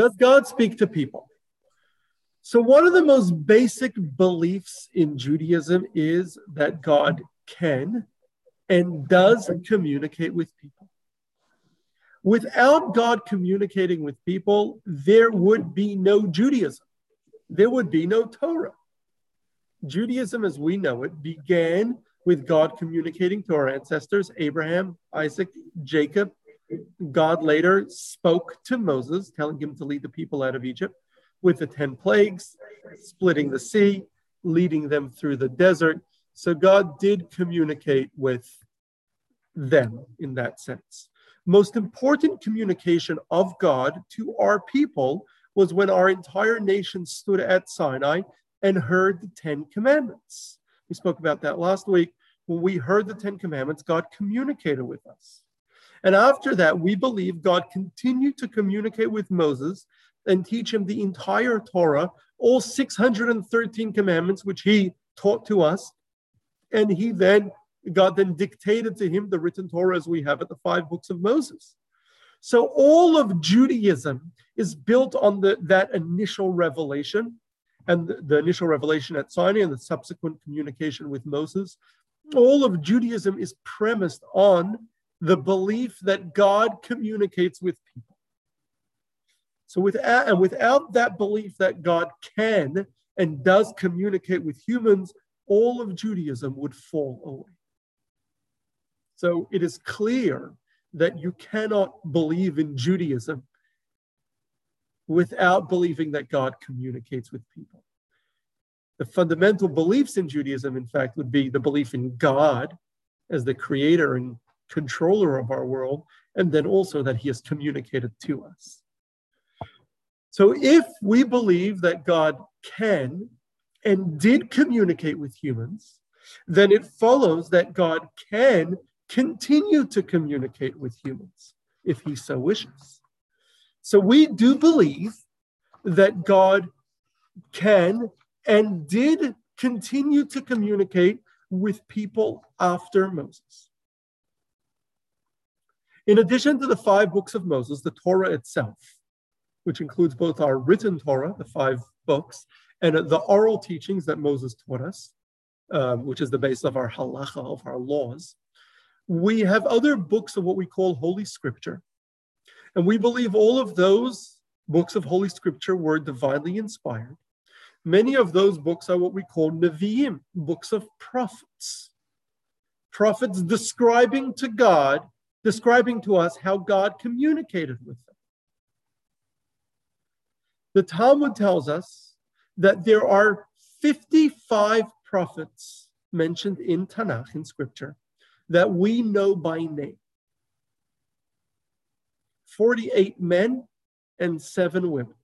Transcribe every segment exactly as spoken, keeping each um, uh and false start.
Does God speak to people? So one of the most basic beliefs in Judaism is that God can and does communicate with people. Without God communicating with people, there would be no Judaism. There would be no Torah. Judaism as we know it began with God communicating to our ancestors, Abraham, Isaac, Jacob. God later spoke to Moses, telling him to lead the people out of Egypt with the ten plagues, splitting the sea, leading them through the desert. So God did communicate with them in that sense. Most important communication of God to our people was when our entire nation stood at Sinai and heard the Ten Commandments. We spoke about that last week. When we heard the Ten Commandments, God communicated with us. And after that, we believe God continued to communicate with Moses and teach him the entire Torah, all six hundred thirteen commandments, which he taught to us. And he then, God then dictated to him the written Torah as we have it, the five books of Moses. So all of Judaism is built on the, that initial revelation and the, the initial revelation at Sinai and the subsequent communication with Moses. All of Judaism is premised on the belief that God communicates with people. So without, and without that belief that God can and does communicate with humans, all of Judaism would fall away. So it is clear that you cannot believe in Judaism without believing that God communicates with people. The fundamental beliefs in Judaism, in fact, would be the belief in God as the creator and controller of our world, and then also that he has communicated to us. So if we believe that God can and did communicate with humans, then it follows that God can continue to communicate with humans if he so wishes. So we do believe that God can and did continue to communicate with people after Moses. In addition to the five books of Moses, the Torah itself, which includes both our written Torah, the five books, and the oral teachings that Moses taught us, um, which is the base of our halacha, of our laws, we have other books of what we call Holy Scripture. And we believe all of those books of Holy Scripture were divinely inspired. Many of those books are what we call Nevi'im, books of prophets. Prophets describing to God describing to us how God communicated with them. The Talmud tells us that there are fifty-five prophets mentioned in Tanakh, in Scripture, that we know by name. forty-eight men and seven women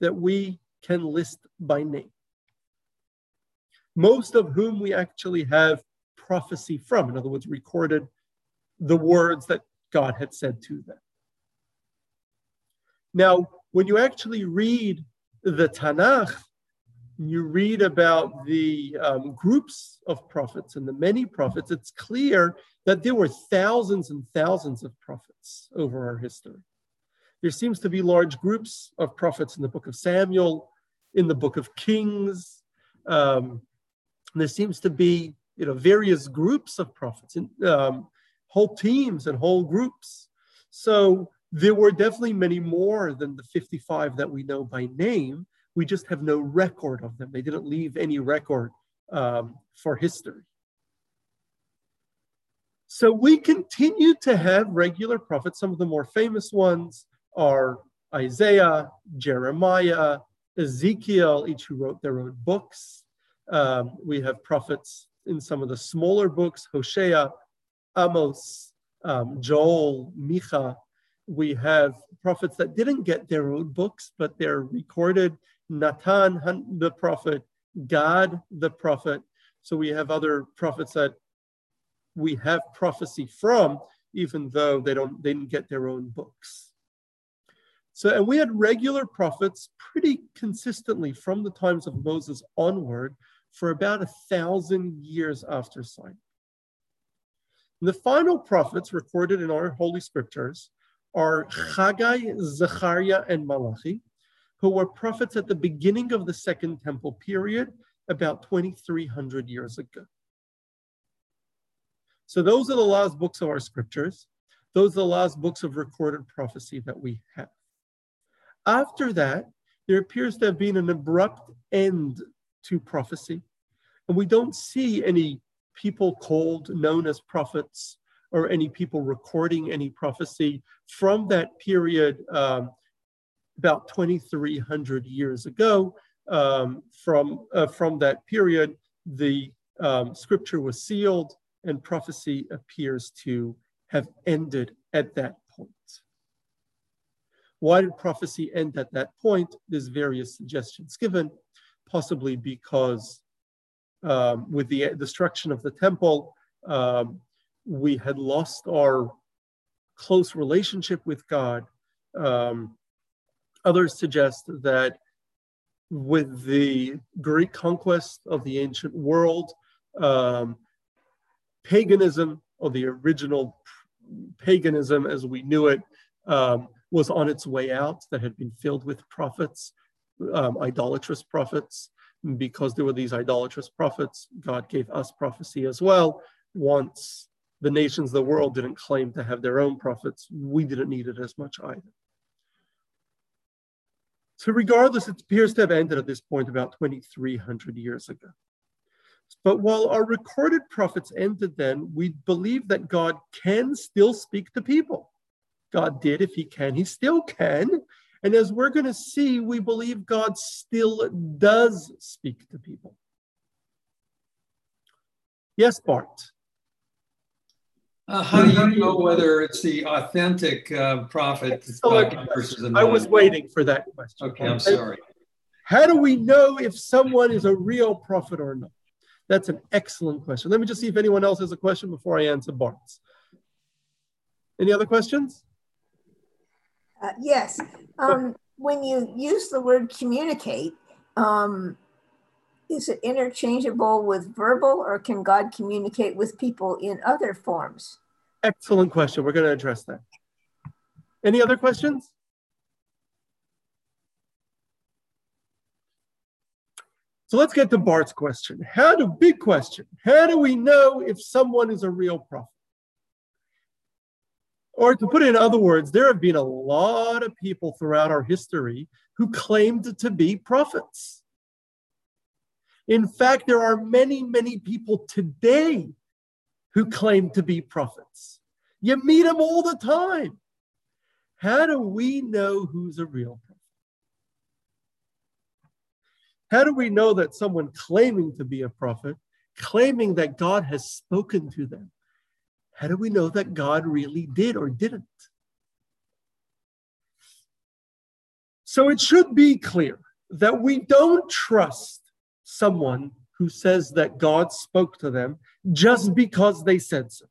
that we can list by name, most of whom we actually have prophecy from, in other words, recorded the words that God had said to them. Now, when you actually read the Tanakh, you read about the um, groups of prophets and the many prophets, it's clear that there were thousands and thousands of prophets over our history. There seems to be large groups of prophets in the book of Samuel, in the book of Kings. Um, there seems to be, you know, various groups of prophets. In, um, whole teams and whole groups. So there were definitely many more than the fifty-five that we know by name. We just have no record of them. They didn't leave any record um, for history. So we continue to have regular prophets. Some of the more famous ones are Isaiah, Jeremiah, Ezekiel, each who wrote their own books. Um, we have prophets in some of the smaller books, Hosea, Amos, um, Joel, Micah. We have prophets that didn't get their own books, but they're recorded. Nathan, the prophet, Gad, the prophet. So we have other prophets that we have prophecy from, even though they don't, they didn't get their own books. So, and we had regular prophets pretty consistently from the times of Moses onward for about a thousand years after Sinai. The final prophets recorded in our Holy Scriptures are Haggai, Zechariah, and Malachi, who were prophets at the beginning of the Second Temple period, about twenty-three hundred years ago. So those are the last books of our scriptures. Those are the last books of recorded prophecy that we have. After that, there appears to have been an abrupt end to prophecy. And we don't see any people called, known as prophets, or any people recording any prophecy from that period, um, about twenty-three hundred years ago. Um, from, uh, from that period, the um, scripture was sealed and prophecy appears to have ended at that point. Why did prophecy end at that point? There's various suggestions given, possibly because um, with the destruction of the temple, um, we had lost our close relationship with God. Um, others suggest that with the Greek conquest of the ancient world, um, paganism, or the original paganism as we knew it, um, was on its way out, that had been filled with prophets, um, idolatrous prophets. Because there were these idolatrous prophets, God gave us prophecy as well. Once the nations of the world didn't claim to have their own prophets, we didn't need it as much either. So regardless, it appears to have ended at this point about twenty-three hundred years ago. But while our recorded prophets ended then, we believe that God can still speak to people. God did, if he can, he still can. And as we're going to see, we believe God still does speak to people. Yes, Bart? Uh, how do you know whether it's the authentic uh, prophet? Versus the I was waiting for that question. Okay, I'm sorry. How do we know if someone is a real prophet or not? That's an excellent question. Let me just see if anyone else has a question before I answer Bart's. Any other questions? Uh, yes. Um, when you use the word communicate, um, is it interchangeable with verbal, or can God communicate with people in other forms? Excellent question. We're going to address that. Any other questions? So let's get to Bart's question. How do, big question, how do we know if someone is a real prophet? Or to put it in other words, there have been a lot of people throughout our history who claimed to be prophets. In fact, there are many, many people today who claim to be prophets. You meet them all the time. How do we know who's a real prophet? How do we know that someone claiming to be a prophet, claiming that God has spoken to them, how do we know that God really did or didn't? So it should be clear that we don't trust someone who says that God spoke to them just because they said so.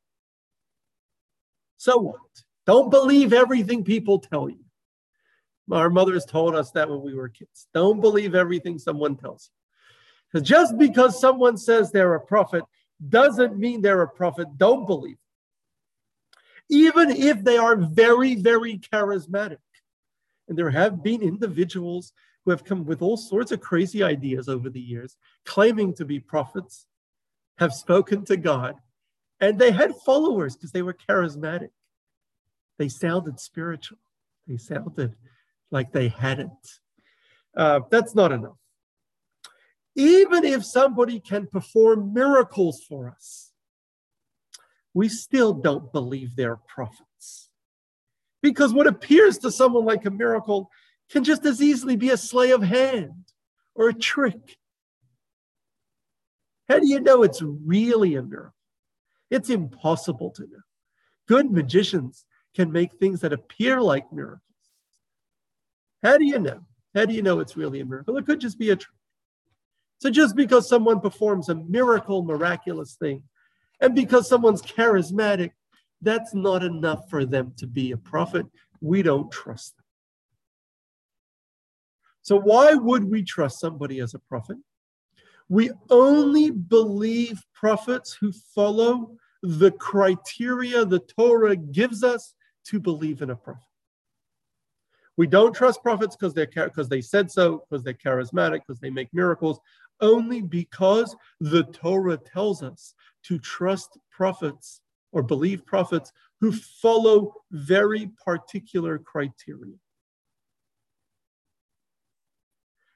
So what? Don't believe everything people tell you. Our mothers told us that when we were kids. Don't believe everything someone tells you. Because just because someone says they're a prophet doesn't mean they're a prophet. Don't believe them. Even if they are very, very charismatic. And there have been individuals who have come with all sorts of crazy ideas over the years, claiming to be prophets, have spoken to God, and they had followers because they were charismatic. They sounded spiritual. They sounded like they hadn't. Uh, that's not enough. Even if somebody can perform miracles for us, we still don't believe they're prophets. Because what appears to someone like a miracle can just as easily be a sleight of hand or a trick. How do you know it's really a miracle? It's impossible to know. Good magicians can make things that appear like miracles. How do you know? How do you know it's really a miracle? It could just be a trick. So just because someone performs a miracle, miraculous thing, and because someone's charismatic, that's not enough for them to be a prophet. We don't trust them. So why would we trust somebody as a prophet? We only believe prophets who follow the criteria the Torah gives us to believe in a prophet. We don't trust prophets because they're because they said so, because they're charismatic, because they make miracles, only because the Torah tells us to trust prophets or believe prophets who follow very particular criteria.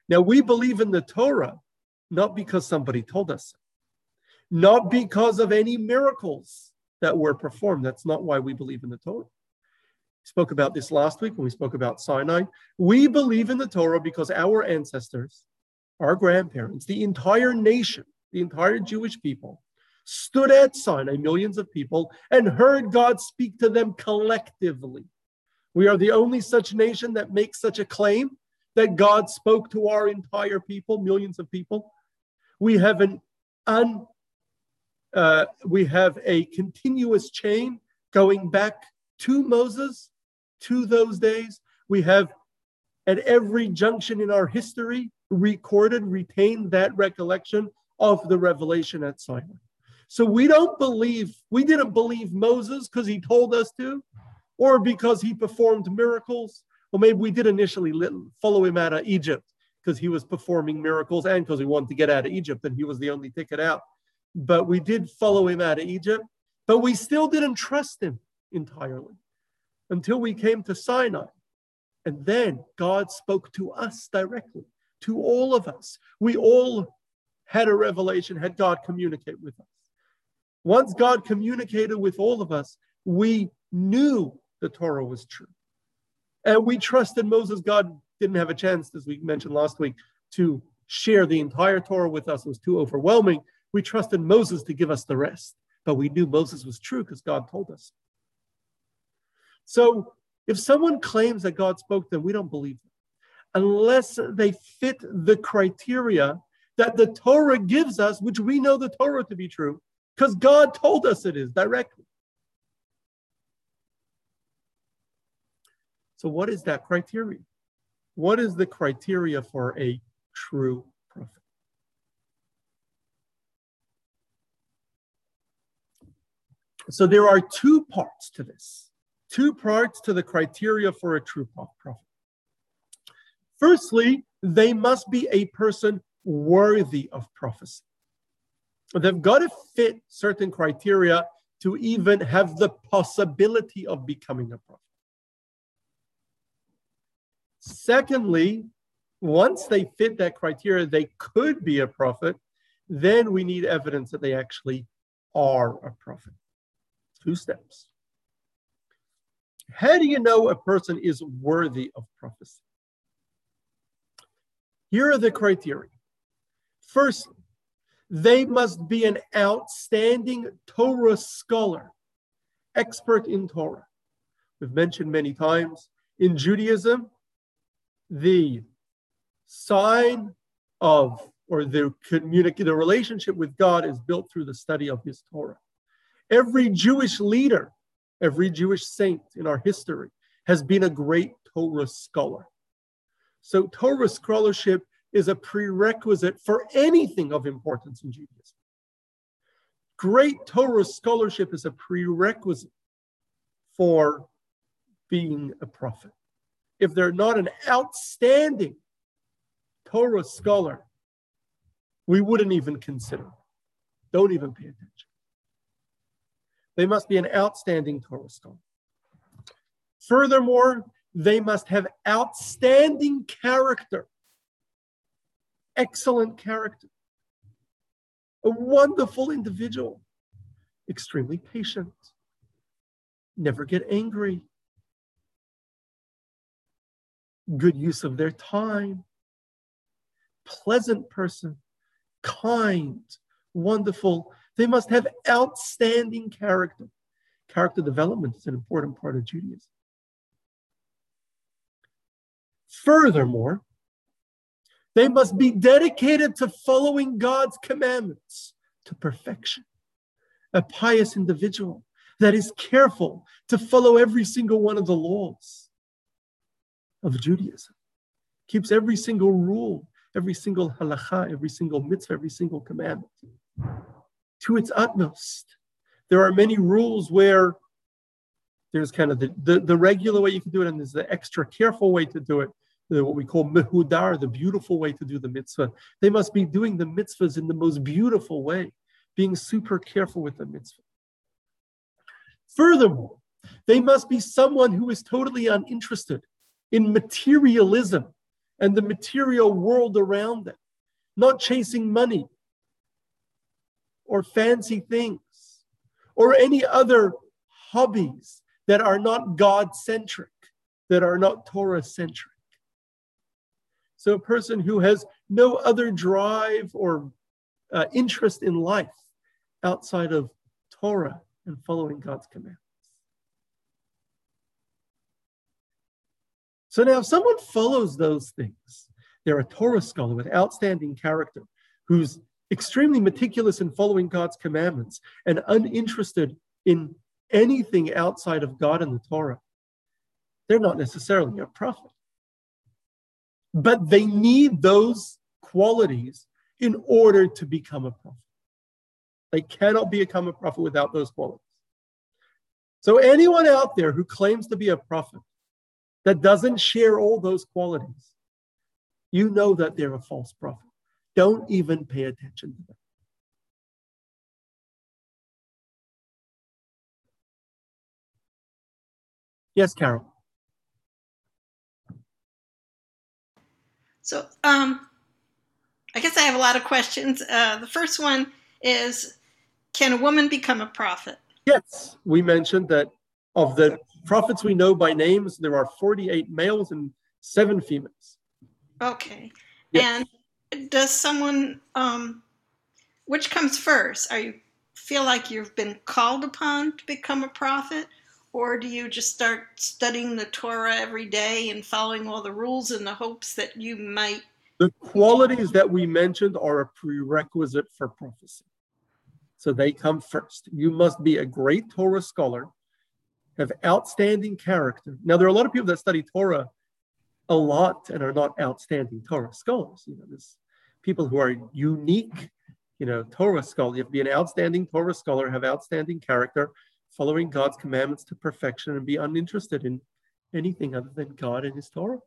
Now, we believe in the Torah, not because somebody told us, not because of any miracles that were performed. That's not why we believe in the Torah. We spoke about this last week when we spoke about Sinai. We believe in the Torah because our ancestors, our grandparents, the entire nation, the entire Jewish people, stood at Sinai, millions of people, and heard God speak to them collectively. We are the only such nation that makes such a claim, that God spoke to our entire people, millions of people. We have an un, uh, we have a continuous chain going back to Moses, to those days. We have at every junction in our history recorded, retained that recollection of the revelation at Sinai. So we don't believe, we didn't believe Moses because he told us to, or because he performed miracles. Well, maybe we did initially follow him out of Egypt because he was performing miracles and because he wanted to get out of Egypt and he was the only ticket out. But we did follow him out of Egypt, but we still didn't trust him entirely until we came to Sinai. And then God spoke to us directly, to all of us. We all had a revelation, had God communicate with us. Once God communicated with all of us, we knew the Torah was true. And we trusted Moses. God didn't have a chance, as we mentioned last week, to share the entire Torah with us. It was too overwhelming. We trusted Moses to give us the rest. But we knew Moses was true because God told us. So if someone claims that God spoke to them, we don't believe them, unless they fit the criteria that the Torah gives us, which we know the Torah to be true, because God told us it is directly. So what is that criteria? What is the criteria for a true prophet? So there are two parts to this, two parts to the criteria for a true prophet. Firstly, they must be a person worthy of prophecy. They've got to fit certain criteria to even have the possibility of becoming a prophet. Secondly, once they fit that criteria, they could be a prophet, then we need evidence that they actually are a prophet. Two steps. How do you know a person is worthy of prophecy? Here are the criteria. First, they must be an outstanding Torah scholar, expert in Torah. We've mentioned many times in Judaism, the sign of, or the communicative, the relationship with God is built through the study of his Torah. Every Jewish leader, every Jewish saint in our history has been a great Torah scholar. So Torah scholarship is a prerequisite for anything of importance in Judaism. Great Torah scholarship is a prerequisite for being a prophet. If they're not an outstanding Torah scholar, we wouldn't even consider them. Don't even pay attention. They must be an outstanding Torah scholar. Furthermore, they must have outstanding character, excellent character, a wonderful individual, extremely patient, never get angry, good use of their time, pleasant person, kind, wonderful. They must have outstanding character. Character development is an important part of Judaism. Furthermore, they must be dedicated to following God's commandments to perfection. A pious individual that is careful to follow every single one of the laws of Judaism, keeps every single rule, every single halacha, every single mitzvah, every single commandment to its utmost. There are many rules where There's kind of the, the, the regular way you can do it, and there's the extra careful way to do it, the, what we call mehudar, the beautiful way to do the mitzvah. They must be doing the mitzvahs in the most beautiful way, being super careful with the mitzvah. Furthermore, they must be someone who is totally uninterested in materialism and the material world around them, not chasing money or fancy things or any other hobbies that are not God-centric, that are not Torah-centric. So a person who has no other drive or uh, interest in life outside of Torah and following God's command. So now if someone follows those things, they're a Torah scholar with outstanding character, who's extremely meticulous in following God's commandments and uninterested in anything outside of God and the Torah, they're not necessarily a prophet. But they need those qualities in order to become a prophet. They cannot become a prophet without those qualities. So anyone out there who claims to be a prophet that doesn't share all those qualities, you know that they're a false prophet. Don't even pay attention to them. Yes, Carol. So um, I guess I have a lot of questions. Uh, the first one is, can a woman become a prophet? Yes, we mentioned that of the prophets we know by names, there are forty-eight males and seven females. Okay. Yes. And does someone, um, which comes first? Are you feel like you've been called upon to become a prophet? Or do you just start studying the Torah every day and following all the rules in the hopes that you might? The qualities that we mentioned are a prerequisite for prophecy. So they come first. You must be a great Torah scholar, have outstanding character. Now, there are a lot of people that study Torah a lot and are not outstanding Torah scholars. You know, there's people who are unique, you know, Torah scholars. You have to be an outstanding Torah scholar, have outstanding character, following God's commandments to perfection, and be uninterested in anything other than God and his Torah.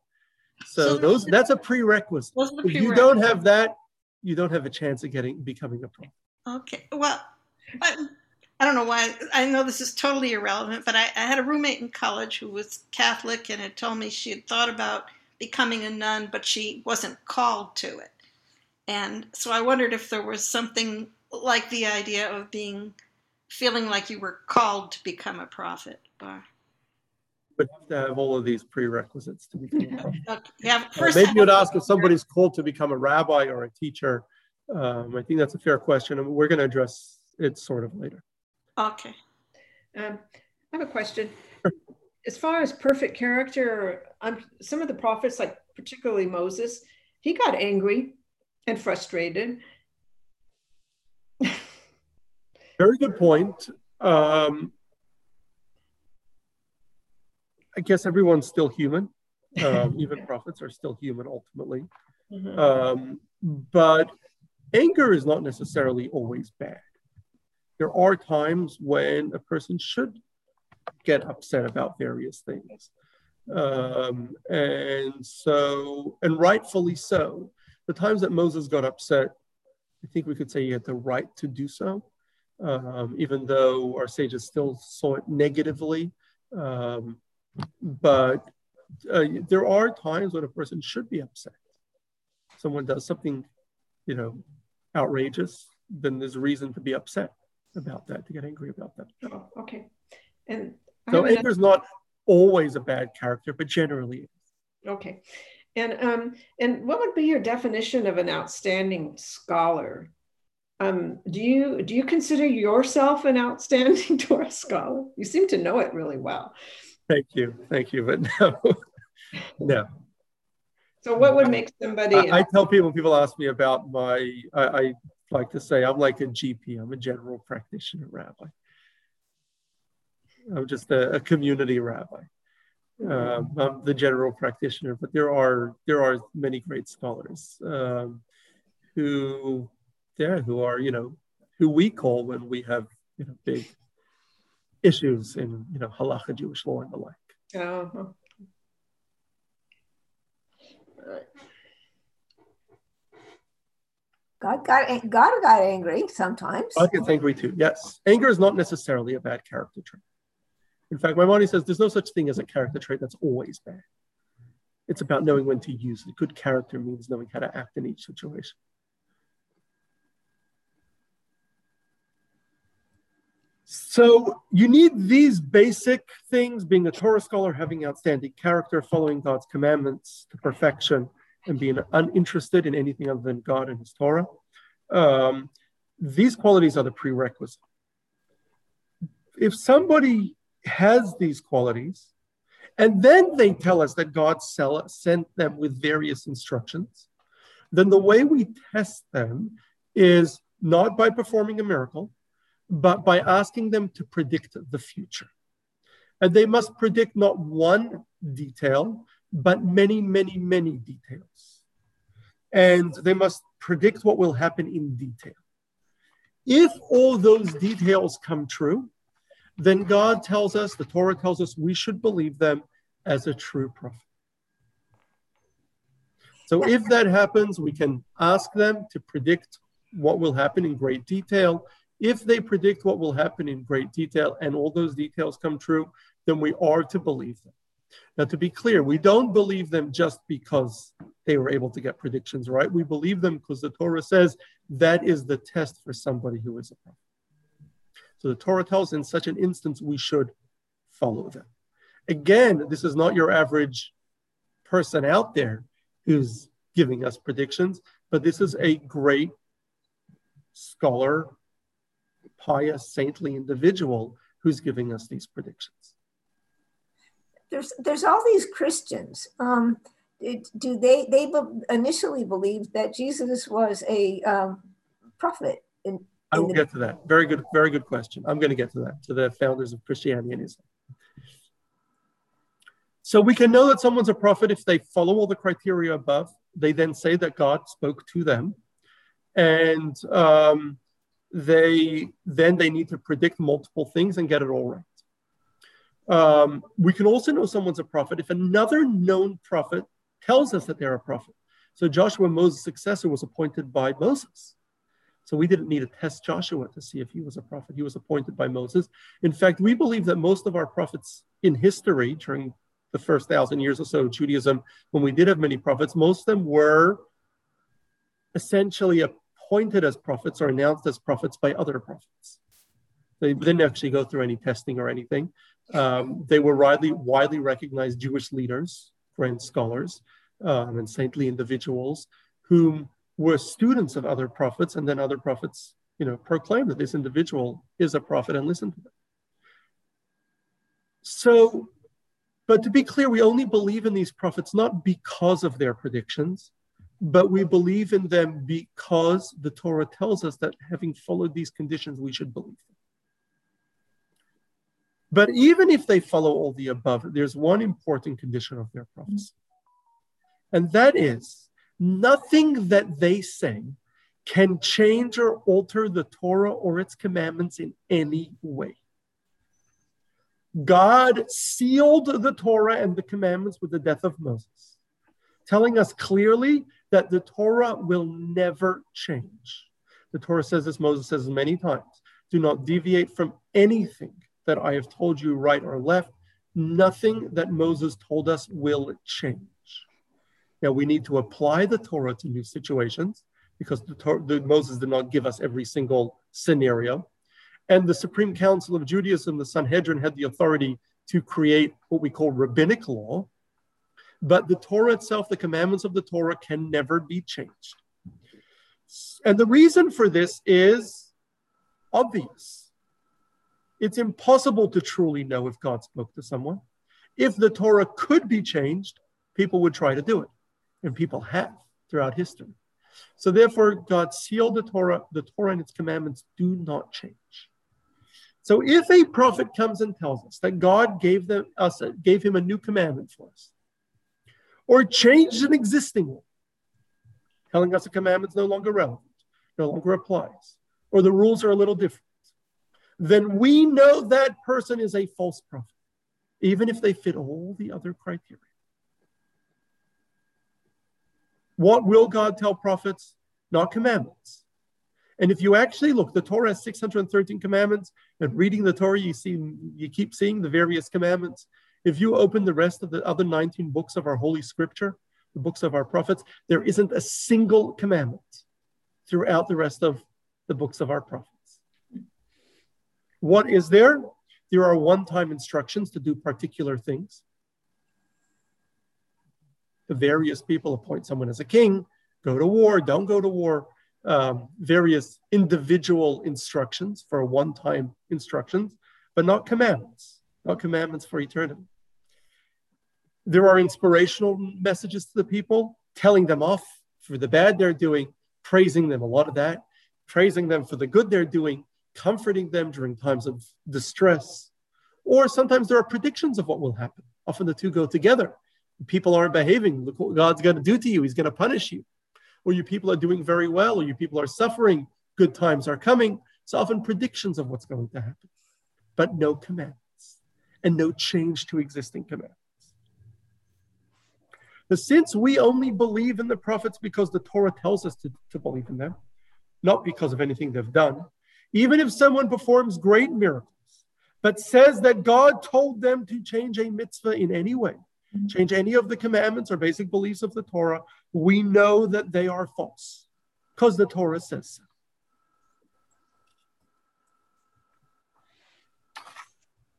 So, so those that's a prerequisite. Those are the prerequisites. If you don't have that, you don't have a chance of getting becoming a prophet. Okay. Well, I, I don't know why. I know this is totally irrelevant, but I, I had a roommate in college who was Catholic and had told me she had thought about becoming a nun, but she wasn't called to it. And so I wondered if there was something like the idea of being feeling like you were called to become a prophet. Or... But you have to have all of these prerequisites to become a prophet. Okay. Yeah, first uh, maybe you would ask if somebody's called to become a rabbi or a teacher. Um, I think that's a fair question, and we're going to address it sort of later. Okay. Um, I have a question. Sure. As far as perfect character, I'm, some of the prophets, like particularly Moses, he got angry and frustrated. Very good point. Um, I guess everyone's still human. Um, even prophets are still human ultimately. Mm-hmm. Um, but anger is not necessarily always bad. There are times when a person should get upset about various things. Um, and so, and rightfully so. The times that Moses got upset, I think we could say he had the right to do so. Um, even though our sages still saw it negatively. Um, but uh, there are times when a person should be upset. Someone does something, you know, outrageous, then there's a reason to be upset about that, to get angry about that. Oh, okay. And so anger is not always a bad character, but generally it is. Okay. And, um, and what would be your definition of an outstanding scholar? Um, do you do you consider yourself an outstanding Torah scholar? You seem to know it really well. Thank you, thank you, but no, no. So what would make somebody? I, I tell people, people ask me about my, I, I like to say I'm like a G P, I'm a general practitioner rabbi. I'm just a, a community rabbi. Um, I'm the general practitioner, but there are there are many great scholars um, who. There, who are, you know, who we call when we have, you know, big issues in, you know, halacha, Jewish law, and the like. Uh-huh. All right. God got God got angry sometimes. God gets angry too. Yes, anger is not necessarily a bad character trait. In fact, Maimonides says there's no such thing as a character trait that's always bad. It's about knowing when to use it. Good character means knowing how to act in each situation. So you need these basic things, being a Torah scholar, having outstanding character, following God's commandments to perfection, and being uninterested in anything other than God and his Torah. Um, these qualities are the prerequisite. If somebody has these qualities, and then they tell us that God sent them with various instructions, then the way we test them is not by performing a miracle, but by asking them to predict the future. And they must predict not one detail, but many, many, many details. And they must predict what will happen in detail. If all those details come true, then God tells us, the Torah tells us, we should believe them as a true prophet. So if that happens, we can ask them to predict what will happen in great detail. If they predict what will happen in great detail and all those details come true, then we are to believe them. Now, to be clear, we don't believe them just because they were able to get predictions right. We believe them because the Torah says that is the test for somebody who is a prophet. So the Torah tells in such an instance, we should follow them. Again, this is not your average person out there who's giving us predictions, but this is a great scholar, pious, saintly individual who's giving us these predictions. There's, there's all these Christians. Um, do they they be- initially believed that Jesus was a um, prophet? In, in I will the- get to that. Very good, very good question. I'm going to get to that, to the founders of Christianity and Islam. So we can know that someone's a prophet if they follow all the criteria above. They then say that God spoke to them, and um, they then they need to predict multiple things and get it all right. Um, we can also know someone's a prophet if another known prophet tells us that they're a prophet. So Joshua, Moses' successor, was appointed by Moses. So we didn't need to test Joshua to see if he was a prophet. He was appointed by Moses. In fact, we believe that most of our prophets in history during the first thousand years or so of Judaism, when we did have many prophets, most of them were essentially appointed as prophets or announced as prophets by other prophets. They didn't actually go through any testing or anything. Um, they were widely, widely recognized Jewish leaders, grand scholars, um, and saintly individuals whom were students of other prophets, and then other prophets, you know, proclaimed that this individual is a prophet and listened to them. So, but to be clear, we only believe in these prophets not because of their predictions, but we believe in them because the Torah tells us that having followed these conditions, we should believe them. But even if they follow all the above, there's one important condition of their prophecy. And that is, nothing that they say can change or alter the Torah or its commandments in any way. God sealed the Torah and the commandments with the death of Moses, telling us clearly that the Torah will never change. The Torah says this, Moses says many times, do not deviate from anything that I have told you right or left. Nothing that Moses told us will change. Now we need to apply the Torah to new situations because the Torah, the, Moses did not give us every single scenario. And the Supreme Council of Judaism, the Sanhedrin, had the authority to create what we call rabbinic law, but the Torah itself, the commandments of the Torah, can never be changed. And the reason for this is obvious. It's impossible to truly know if God spoke to someone. If the Torah could be changed, people would try to do it. And people have throughout history. So therefore, God sealed the Torah. The Torah and its commandments do not change. So if a prophet comes and tells us that God gave them, us, gave him a new commandment for us, or changed an existing one, telling us the commandment's no longer relevant, no longer applies, or the rules are a little different, then we know that person is a false prophet, even if they fit all the other criteria. What will God tell prophets? Not commandments. And if you actually look, the Torah has six hundred thirteen commandments, and reading the Torah, you see, you keep seeing the various commandments. If you open the rest of the other nineteen books of our Holy Scripture, the books of our prophets, there isn't a single commandment throughout the rest of the books of our prophets. What is there? There are one-time instructions to do particular things. The various people appoint someone as a king, go to war, don't go to war, um, various individual instructions for one-time instructions, but not commandments, not commandments for eternity. There are inspirational messages to the people, telling them off for the bad they're doing, praising them, a lot of that, praising them for the good they're doing, comforting them during times of distress. Or sometimes there are predictions of what will happen. Often the two go together. People aren't behaving. Look what God's going to do to you. He's going to punish you. Or you people are doing very well, or you people are suffering. Good times are coming. It's often predictions of what's going to happen, but no commandments and no change to existing commandments. But since we only believe in the prophets because the Torah tells us to, to believe in them, not because of anything they've done, even if someone performs great miracles, but says that God told them to change a mitzvah in any way, change any of the commandments or basic beliefs of the Torah, we know that they are false because the Torah says so.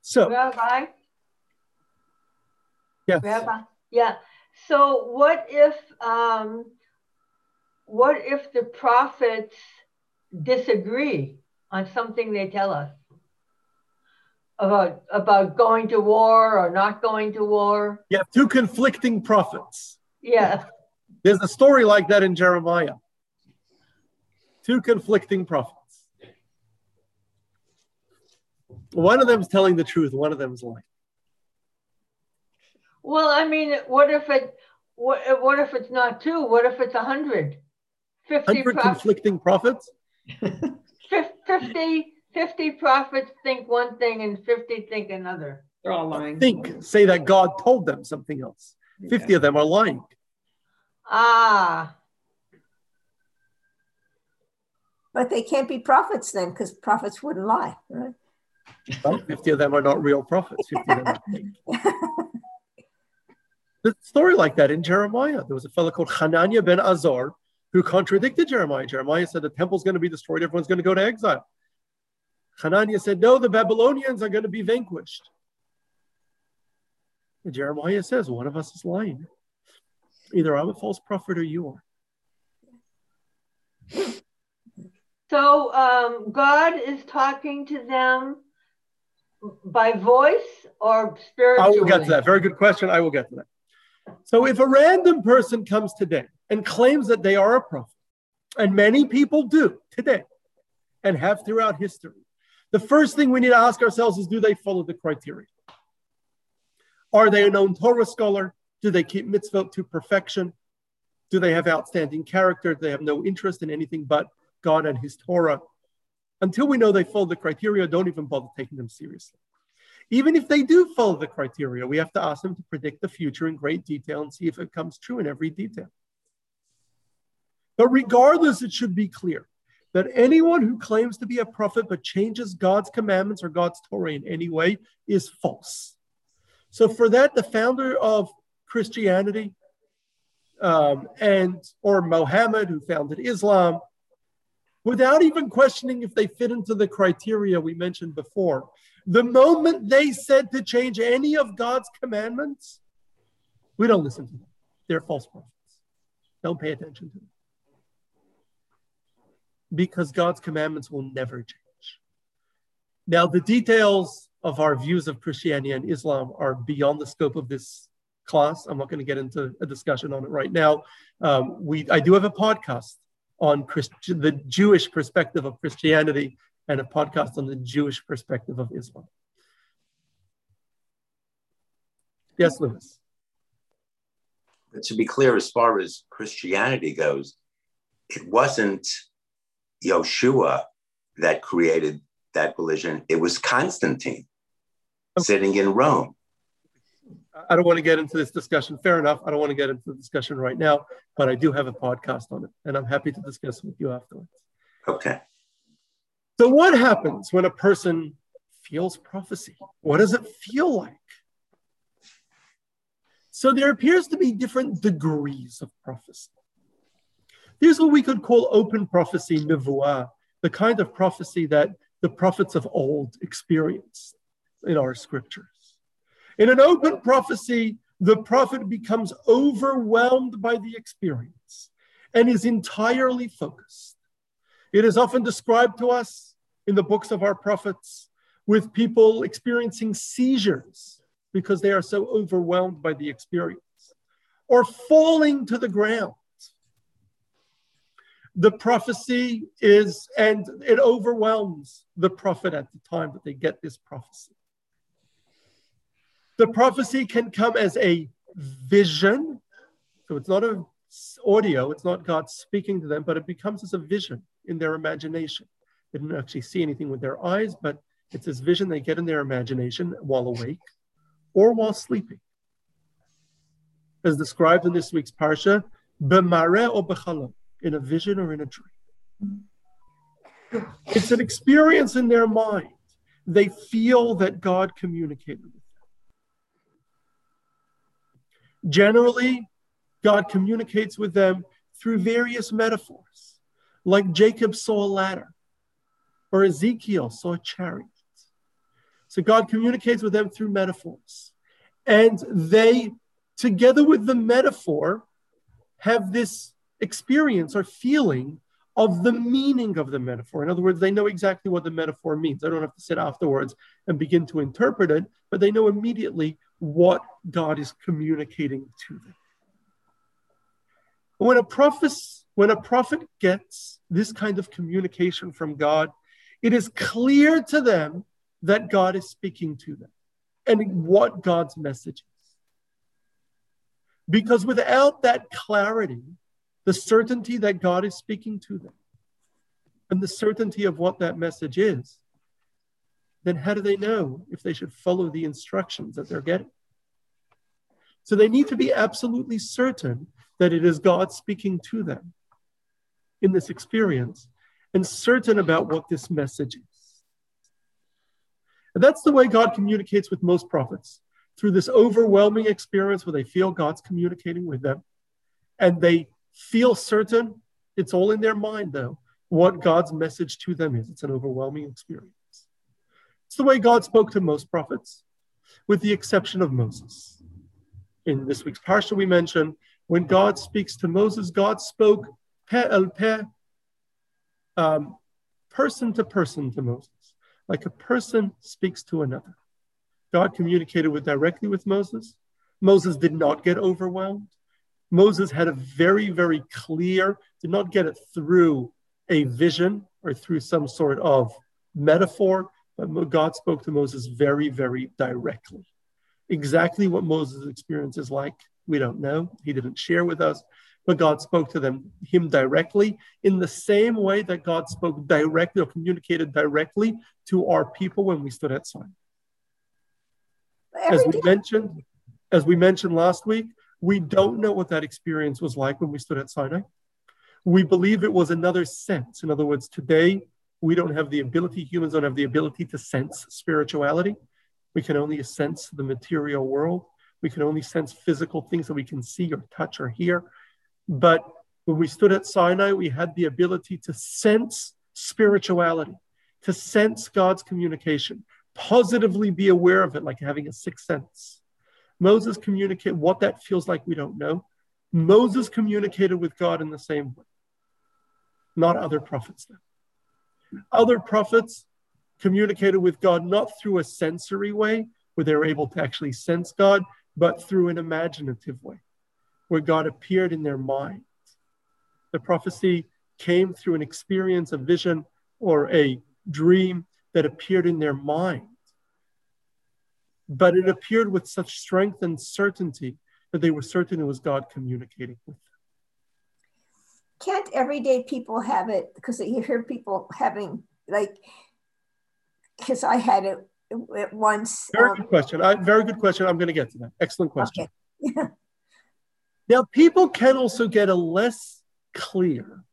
So, Rabbi? Yes. Rabbi, yeah. So what if, um, what if the prophets disagree on something they tell us about, about going to war or not going to war? You have two conflicting prophets. Yeah. There's a story like that in Jeremiah. Two conflicting prophets. One of them is telling the truth. One of them is lying. Well, I mean, what if it? What, what if it's not two? What if it's a hundred? Fifty prophets, conflicting prophets? fifty, fifty prophets think one thing and fifty think another. They're all lying. Think, say that God told them something else. Yeah. fifty of them are lying. Ah. But they can't be prophets then, because prophets wouldn't lie, right? Well, fifty of them are not real prophets. fifty of them are fake. The story like that in Jeremiah. There was a fellow called Hananiah ben Azor who contradicted Jeremiah. Jeremiah said the temple's going to be destroyed. Everyone's going to go to exile. Hananiah said, no, the Babylonians are going to be vanquished. And Jeremiah says, one of us is lying. Either I'm a false prophet or you are. So um, God is talking to them by voice or spiritually? I will get to that. Very good question. I will get to that. So if a random person comes today and claims that they are a prophet, and many people do today and have throughout history, the first thing we need to ask ourselves is, do they follow the criteria? Are they a known Torah scholar? Do they keep mitzvot to perfection? Do they have outstanding character? Do they have no interest in anything but God and his Torah? Until we know they follow the criteria, don't even bother taking them seriously. Even if they do follow the criteria, we have to ask them to predict the future in great detail and see if it comes true in every detail. But regardless, it should be clear that anyone who claims to be a prophet but changes God's commandments or God's Torah in any way is false. So for that, the founder of Christianity um, and or Mohammed, who founded Islam, without even questioning if they fit into the criteria we mentioned before, the moment they said to change any of God's commandments, we don't listen to them. They're false prophets. Don't pay attention to them. Because God's commandments will never change. Now, the details of our views of Christianity and Islam are beyond the scope of this class. I'm not going to get into a discussion on it right now. Um, we, I do have a podcast on Christ- the Jewish perspective of Christianity and a podcast on the Jewish perspective of Islam. Yes, Lewis. To be clear, as far as Christianity goes, it wasn't Yeshua that created that religion. It was Constantine okay. sitting in Rome. I don't want to get into this discussion. Fair enough. I don't want to get into the discussion right now, but I do have a podcast on it, and I'm happy to discuss with you afterwards. Okay. So what happens when a person feels prophecy? What does it feel like? So there appears to be different degrees of prophecy. There's what we could call open prophecy, nevuah, the kind of prophecy that the prophets of old experienced in our scriptures. In an open prophecy, the prophet becomes overwhelmed by the experience and is entirely focused. It is often described to us in the books of our prophets with people experiencing seizures because they are so overwhelmed by the experience, or falling to the ground. The prophecy is, and it overwhelms the prophet at the time that they get this prophecy. The prophecy can come as a vision. So it's not an audio, it's not God speaking to them, but it becomes as a vision in their imagination. They didn't actually see anything with their eyes, but it's this vision they get in their imagination while awake or while sleeping. As described in this week's parsha, b'mareh or b'chalom, in a vision or in a dream. It's an experience in their mind. They feel that God communicated with them. Generally, God communicates with them through various metaphors, like Jacob saw a ladder, or Ezekiel saw a chariot. So God communicates with them through metaphors. And they, together with the metaphor, have this experience or feeling of the meaning of the metaphor. In other words, they know exactly what the metaphor means. They don't have to sit afterwards and begin to interpret it, but they know immediately what God is communicating to them. When a prophet, when a prophet gets this kind of communication from God, it is clear to them that God is speaking to them and what God's message is. Because without that clarity, the certainty that God is speaking to them and the certainty of what that message is, then how do they know if they should follow the instructions that they're getting? So they need to be absolutely certain that it is God speaking to them in this experience and certain about what this message is. And that's the way God communicates with most prophets, through this overwhelming experience where they feel God's communicating with them and they feel certain, it's all in their mind though, what God's message to them is. It's an overwhelming experience. It's the way God spoke to most prophets, with the exception of Moses. In this week's parsha, we mention when God speaks to Moses, God spoke pe el pe, um, person to person to Moses, like a person speaks to another. God communicated with directly with Moses. Moses did not get overwhelmed. Moses had a very, very clear, did not get it through a vision or through some sort of metaphor, but God spoke to Moses very, very directly. Exactly what Moses' experience is like, we don't know. He didn't share with us, but God spoke to them, him directly in the same way that God spoke directly or communicated directly to our people when we stood at Sinai. As we mentioned, as we mentioned last week, we don't know what that experience was like when we stood at Sinai. We believe it was another sense. In other words, today, we don't have the ability, humans don't have the ability to sense spirituality. We can only sense the material world. We can only sense physical things that we can see or touch or hear. But when we stood at Sinai, we had the ability to sense spirituality, to sense God's communication, positively be aware of it, like having a sixth sense. Moses communicated, what that feels like, we don't know. Moses communicated with God in the same way. Not other prophets then. Other prophets communicated with God not through a sensory way, where they were able to actually sense God, but through an imaginative way, where God appeared in their mind. The prophecy came through an experience, a vision, or a dream that appeared in their mind. But it appeared with such strength and certainty that they were certain it was God communicating with them. Can't everyday people have it? Because you hear people having, like, because I had it once. Very um, good question. I, very good question. I'm going to get to that. Excellent question. Okay. Now, people can also get a less clear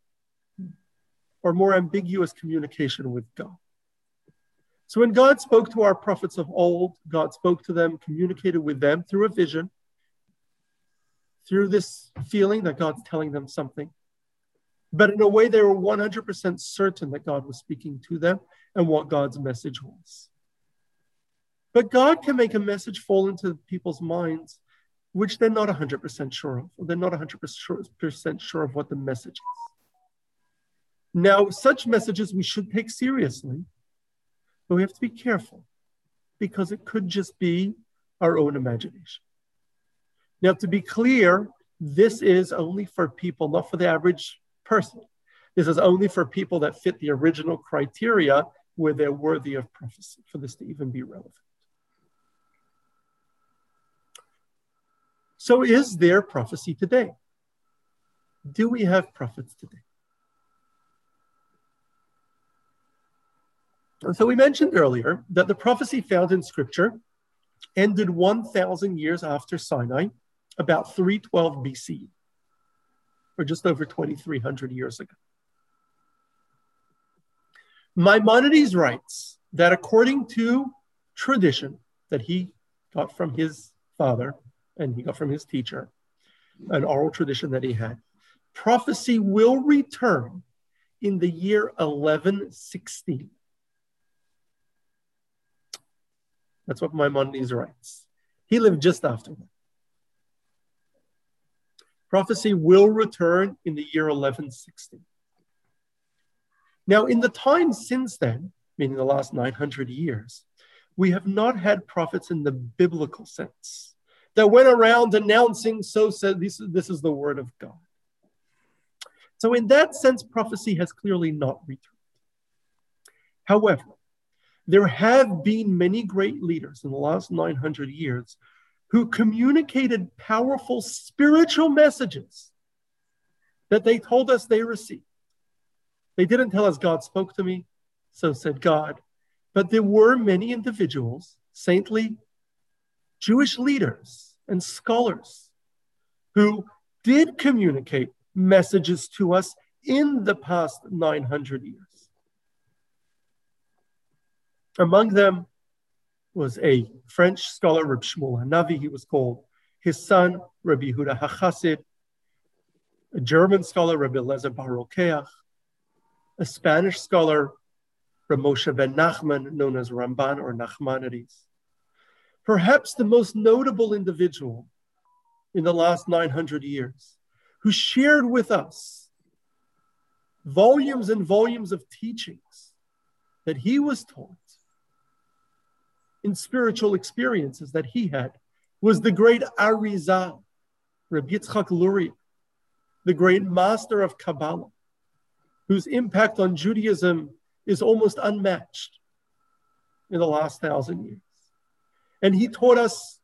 or more ambiguous communication with God. So when God spoke to our prophets of old, God spoke to them, communicated with them through a vision, through this feeling that God's telling them something. But in a way, they were one hundred percent certain that God was speaking to them and what God's message was. But God can make a message fall into people's minds, which they're not one hundred percent sure of. Or they're not one hundred percent sure of what the message is. Now, such messages we should take seriously, but we have to be careful because it could just be our own imagination. Now, to be clear, this is only for people, not for the average person. This is only for people that fit the original criteria where they're worthy of prophecy, for this to even be relevant. So is there prophecy today? Do we have prophets today? And so we mentioned earlier that the prophecy found in Scripture ended one thousand years after Sinai, about three twelve B C, or just over twenty-three hundred years ago. Maimonides writes that according to tradition that he got from his father and he got from his teacher, an oral tradition that he had, prophecy will return in the year eleven sixteen. That's what Maimonides writes. He lived just after that. Prophecy will return in the year eleven sixty. Now, in the time since then, meaning the last nine hundred years, we have not had prophets in the biblical sense that went around announcing, so said, this, this is the word of God. So in that sense, prophecy has clearly not returned. However, there have been many great leaders in the last nine hundred years who communicated powerful spiritual messages that they told us they received. They didn't tell us God spoke to me, so said God. But there were many individuals, saintly Jewish leaders and scholars, who did communicate messages to us in the past nine hundred years. Among them was a French scholar, Rebbe Shmuel Hanavi, he was called. His son, Rebbe Yehuda HaChassid. A German scholar, Rebbe Elazar Bar Rokeach. A Spanish scholar, Rebbe Moshe ben Nachman, known as Ramban or Nachmanides. Perhaps the most notable individual in the last nine hundred years who shared with us volumes and volumes of teachings that he was taught in spiritual experiences that he had, was the great Arizal, Rabbi Yitzchak Luria, the great master of Kabbalah, whose impact on Judaism is almost unmatched in the last thousand years. And he taught us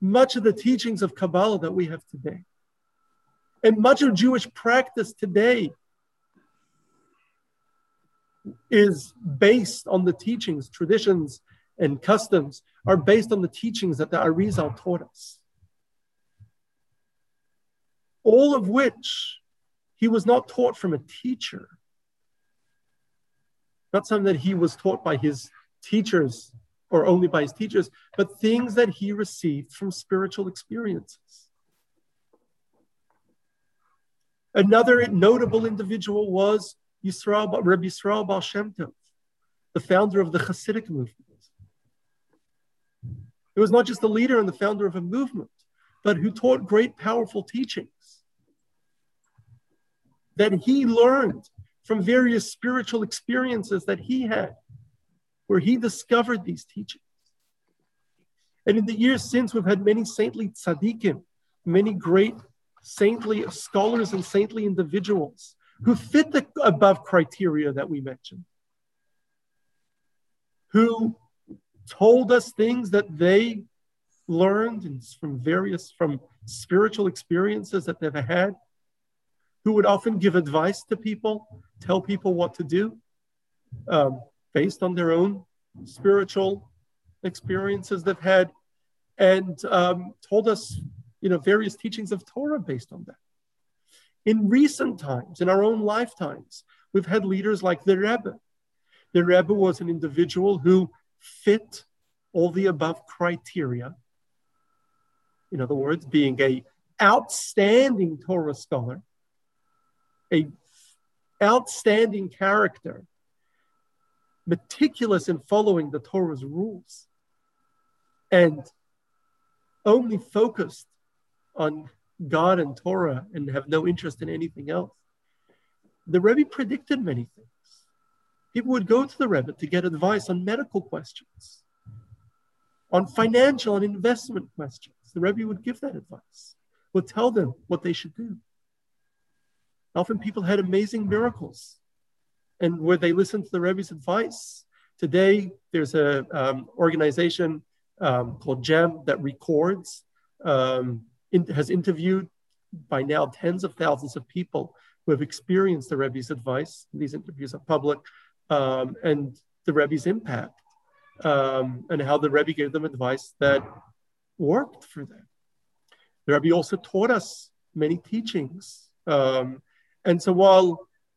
much of the teachings of Kabbalah that we have today. And much of Jewish practice today is based on the teachings, traditions, and customs are based on the teachings that the Arizal taught us. All of which he was not taught from a teacher. Not something that he was taught by his teachers or only by his teachers, but things that he received from spiritual experiences. Another notable individual was Yisrael, Rabbi Yisrael Baal Shem Tov, the founder of the Hasidic movement. It was not just the leader and the founder of a movement, but who taught great, powerful teachings that he learned from various spiritual experiences that he had, where he discovered these teachings. And in the years since, we've had many saintly tzaddikim, many great saintly scholars and saintly individuals who fit the above criteria that we mentioned, who told us things that they learned from various, from spiritual experiences that they've had, who would often give advice to people, tell people what to do, um, based on their own spiritual experiences they've had, and um, told us, you know, various teachings of Torah based on that. In recent times, in our own lifetimes, we've had leaders like the Rebbe. The Rebbe was an individual who fit all the above criteria. In other words, being a outstanding Torah scholar, a outstanding character, meticulous in following the Torah's rules, and only focused on God and Torah and have no interest in anything else. The Rebbe predicted many things. People would go to the Rebbe to get advice on medical questions, on financial and investment questions. The Rebbe would give that advice, would tell them what they should do. Often people had amazing miracles, and where they listened to the Rebbe's advice. Today, there's an um, organization um, called J E M that records, um, in, has interviewed by now tens of thousands of people who have experienced the Rebbe's advice. These interviews are public, um, and the Rebbe's impact, um, and how the Rebbe gave them advice that worked for them. The Rebbe also taught us many teachings. Um, and so while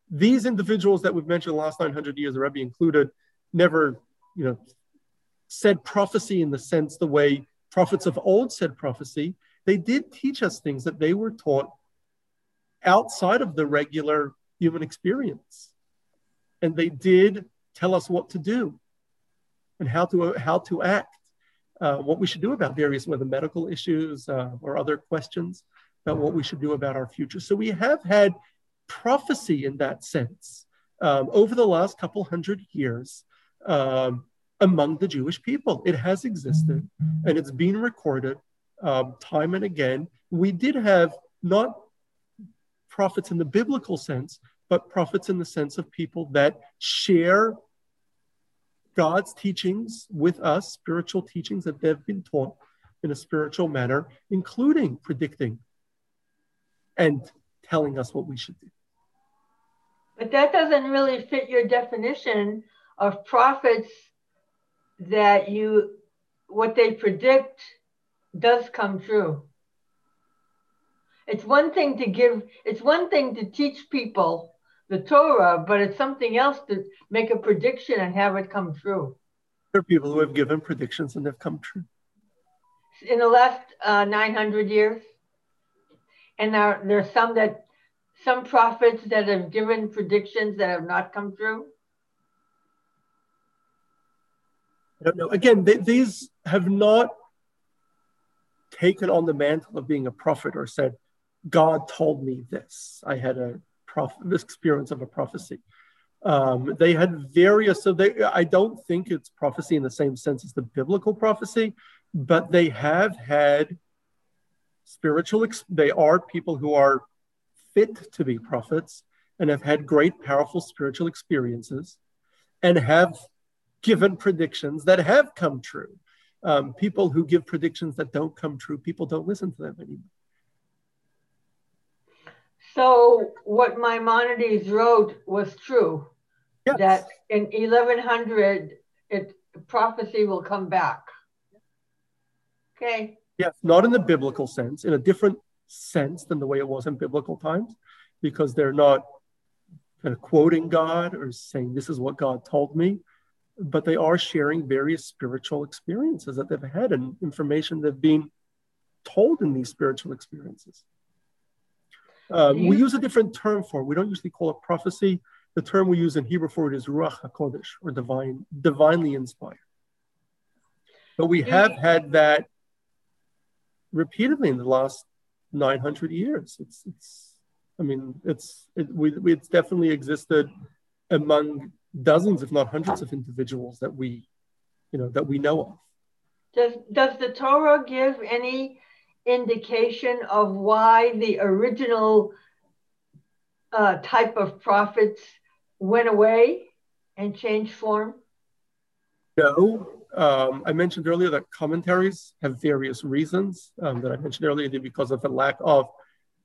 these individuals that we've mentioned the last nine hundred years, the Rebbe included, never, you know, said prophecy in the sense the way prophets of old said prophecy, they did teach us things that they were taught outside of the regular human experience. And they did tell us what to do and how to, how to act, uh, what we should do about various, whether medical issues uh, or other questions about what we should do about our future. So we have had prophecy in that sense um, over the last couple hundred years um, among the Jewish people. It has existed and it's been recorded um, time and again. We did have not prophets in the biblical sense, but prophets in the sense of people that share God's teachings with us, spiritual teachings that they've been taught in a spiritual manner, including predicting and telling us what we should do. But that doesn't really fit your definition of prophets, that you, what they predict does come true. It's one thing to give, it's one thing to teach people the Torah, but it's something else to make a prediction and have it come true. There are people who have given predictions and they've come true. In the last uh, nine hundred years, and there, there are some that, some prophets that have given predictions that have not come true? I don't know. Again, they, these have not taken on the mantle of being a prophet or said, God told me this. I had a prof- this experience of a prophecy. Um, they had various, so they, I don't think it's prophecy in the same sense as the biblical prophecy, but they have had spiritual, ex- they are people who are fit to be prophets and have had great, powerful spiritual experiences and have given predictions that have come true. Um, people who give predictions that don't come true, people don't listen to them anymore. So what Maimonides wrote was true, yes. That in eleven hundred, it, prophecy will come back. Okay. Yes, not in the biblical sense, in a different sense than the way it was in biblical times, because they're not kind of quoting God or saying, this is what God told me, but they are sharing various spiritual experiences that they've had and information that's been told in these spiritual experiences. Um, we use a different term for it. We don't usually call it prophecy. The term we use in Hebrew for it is ruach hakodesh, or divine, divinely inspired. But we have had that repeatedly in the last nine hundred years. It's, it's I mean, it's, it, we, it's definitely existed among dozens, if not hundreds, of individuals that we, you know, that we know of. Does does the Torah give any indication of why the original uh, type of prophets went away and changed form? No. Um, I mentioned earlier that commentaries have various reasons um, that I mentioned earlier, because of the lack of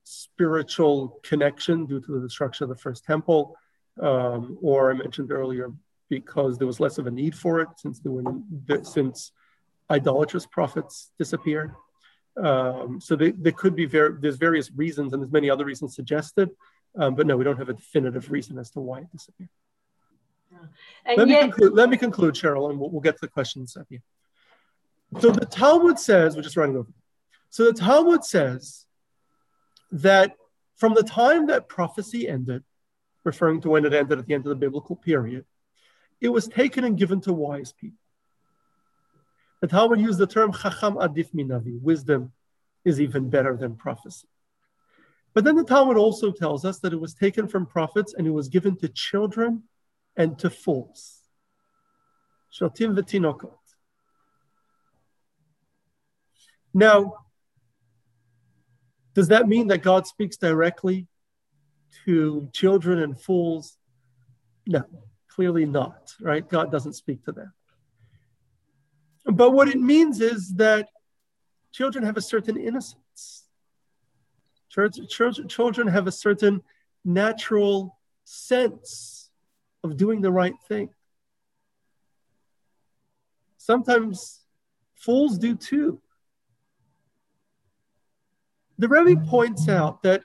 spiritual connection due to the destruction of the First Temple, um, or I mentioned earlier because there was less of a need for it since there were since idolatrous prophets disappeared. Um, so they, they could be very, there's various reasons, and there's many other reasons suggested, um, but no, we don't have a definitive reason as to why it disappeared. And let, yet, me conclude, let me conclude, Cheryl, and we'll, we'll get to the questions at the end. So the Talmud says, we're just running over. So the Talmud says that from the time that prophecy ended, referring to when it ended at the end of the biblical period, it was taken and given to wise people. The Talmud used the term chacham adif minavi, wisdom is even better than prophecy. But then the Talmud also tells us that it was taken from prophets and it was given to children and to fools. Shotim v'tinokot. Now, does that mean that God speaks directly to children and fools? No, clearly not, right? God doesn't speak to them. But what it means is that children have a certain innocence. Children have a certain natural sense of doing the right thing. Sometimes fools do too. The Rebbe points out that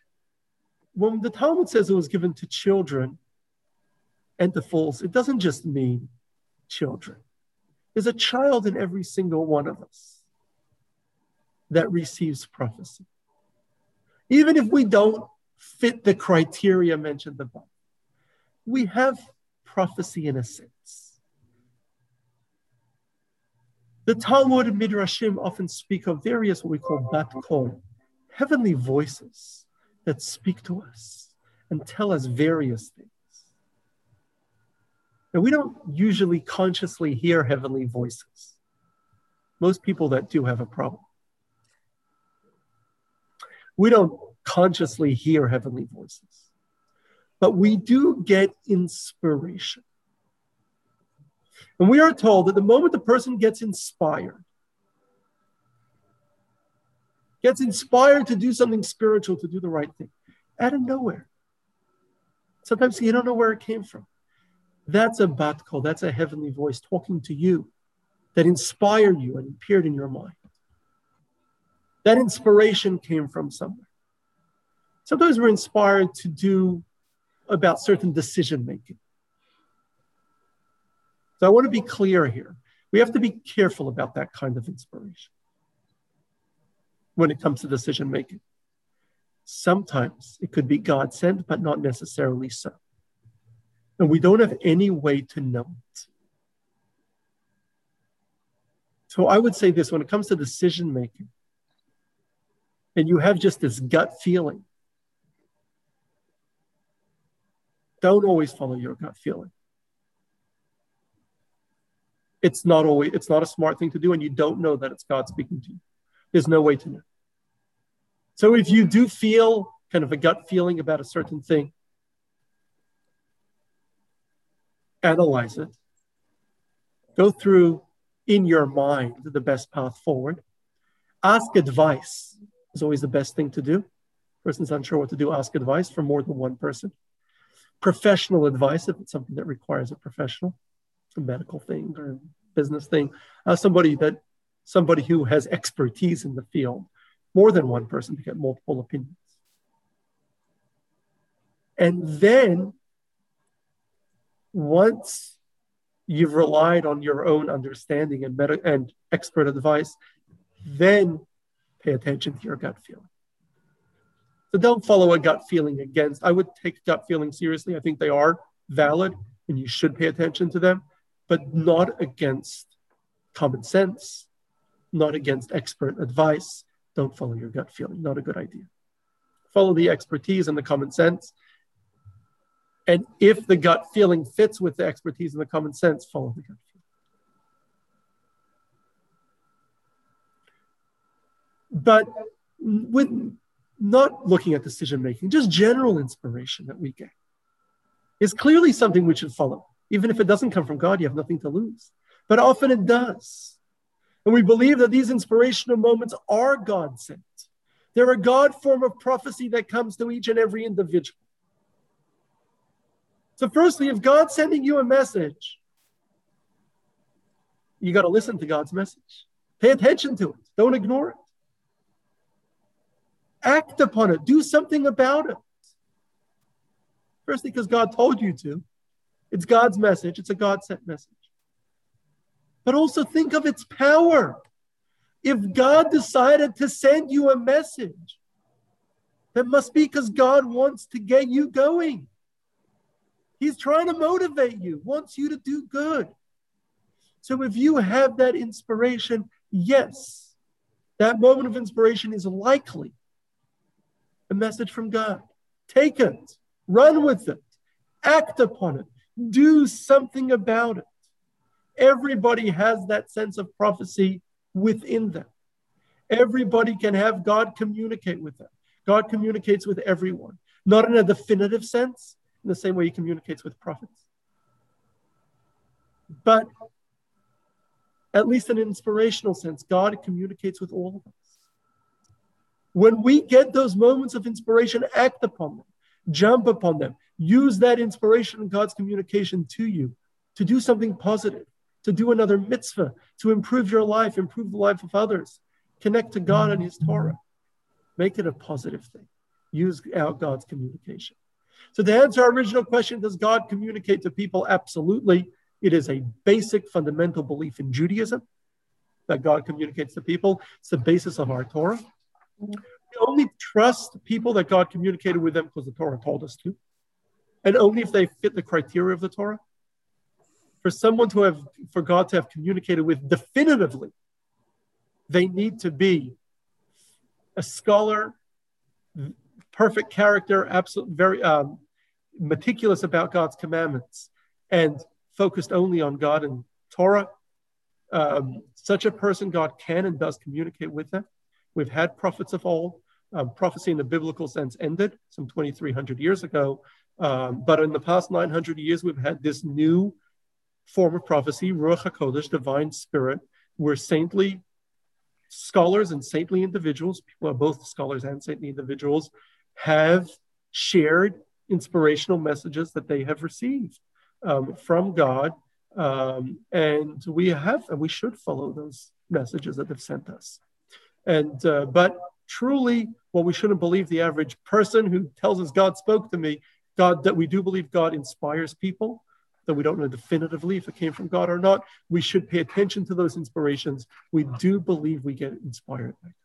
when the Talmud says it was given to children and to fools, it doesn't just mean children. There's a child in every single one of us that receives prophecy. Even if we don't fit the criteria mentioned above, we have prophecy in a sense. The Talmud and Midrashim often speak of various what we call bat kol, heavenly voices that speak to us and tell us various things. Now, we don't usually consciously hear heavenly voices. Most people that do have a problem. We don't consciously hear heavenly voices, but we do get inspiration. And we are told that the moment the person gets inspired, gets inspired to do something spiritual, to do the right thing, out of nowhere. Sometimes you don't know where it came from. That's a bat kol, that's a heavenly voice talking to you that inspired you and appeared in your mind. That inspiration came from somewhere. Sometimes we're inspired to do about certain decision making. So I want to be clear here. We have to be careful about that kind of inspiration when it comes to decision making. Sometimes it could be God sent, but not necessarily so. And we don't have any way to know it. So I would say this, when it comes to decision making, and you have just this gut feeling, don't always follow your gut feeling. It's not always, it's not a smart thing to do, and you don't know that it's God speaking to you. There's no way to know. So if you do feel kind of a gut feeling about a certain thing, analyze it, go through in your mind the best path forward. Ask advice is always the best thing to do. Person's unsure what to do, ask advice from more than one person. Professional advice, if it's something that requires a professional, a medical thing or a business thing, uh, somebody that somebody who has expertise in the field, more than one person to get multiple opinions. And then once you've relied on your own understanding and, meta- and expert advice, then pay attention to your gut feeling. So don't follow a gut feeling against. I would take gut feeling seriously. I think they are valid and you should pay attention to them, but not against common sense, not against expert advice. Don't follow your gut feeling, not a good idea. Follow the expertise and the common sense. And if the gut feeling fits with the expertise and the common sense, follow the gut feeling. But with not looking at decision-making, just general inspiration that we get is clearly something we should follow. Even if it doesn't come from God, you have nothing to lose. But often it does. And we believe that these inspirational moments are God-sent. They're a God form of prophecy that comes to each and every individual. So firstly, if God's sending you a message, you got to listen to God's message. Pay attention to it. Don't ignore it. Act upon it. Do something about it. Firstly, because God told you to. It's God's message. It's a God-sent message. But also think of its power. If God decided to send you a message, that must be because God wants to get you going. He's trying to motivate you, wants you to do good. So if you have that inspiration, yes, that moment of inspiration is likely a message from God. Take it, run with it, act upon it, do something about it. Everybody has that sense of prophecy within them. Everybody can have God communicate with them. God communicates with everyone, not in a definitive sense, in the same way he communicates with prophets. But at least in an inspirational sense, God communicates with all of us. When we get those moments of inspiration, act upon them, jump upon them, use that inspiration in God's communication to you to do something positive, to do another mitzvah, to improve your life, improve the life of others, connect to God and his Torah. Make it a positive thing. Use out God's communication. So to answer our original question, does God communicate to people? Absolutely. It is a basic fundamental belief in Judaism that God communicates to people. It's the basis of our Torah. We only trust people that God communicated with them because the Torah told us to, and only if they fit the criteria of the Torah. For someone to have, for God to have communicated with definitively, they need to be a scholar, perfect character, absolute, very um, meticulous about God's commandments, and focused only on God and Torah. Um, such a person God can and does communicate with them. We've had prophets of old. Um, prophecy in the biblical sense ended some twenty-three hundred years ago. Um, but in the past nine hundred years, we've had this new form of prophecy, Ruach HaKodesh, divine spirit, where saintly scholars and saintly individuals, well, both scholars and saintly individuals, have shared inspirational messages that they have received um, from God. Um, and we have, and we should follow those messages that they've sent us. And uh, but truly, well, we shouldn't believe the average person who tells us God spoke to me. God, that we do believe God inspires people, that we don't know definitively if it came from God or not. We should pay attention to those inspirations. We do believe we get inspired by God.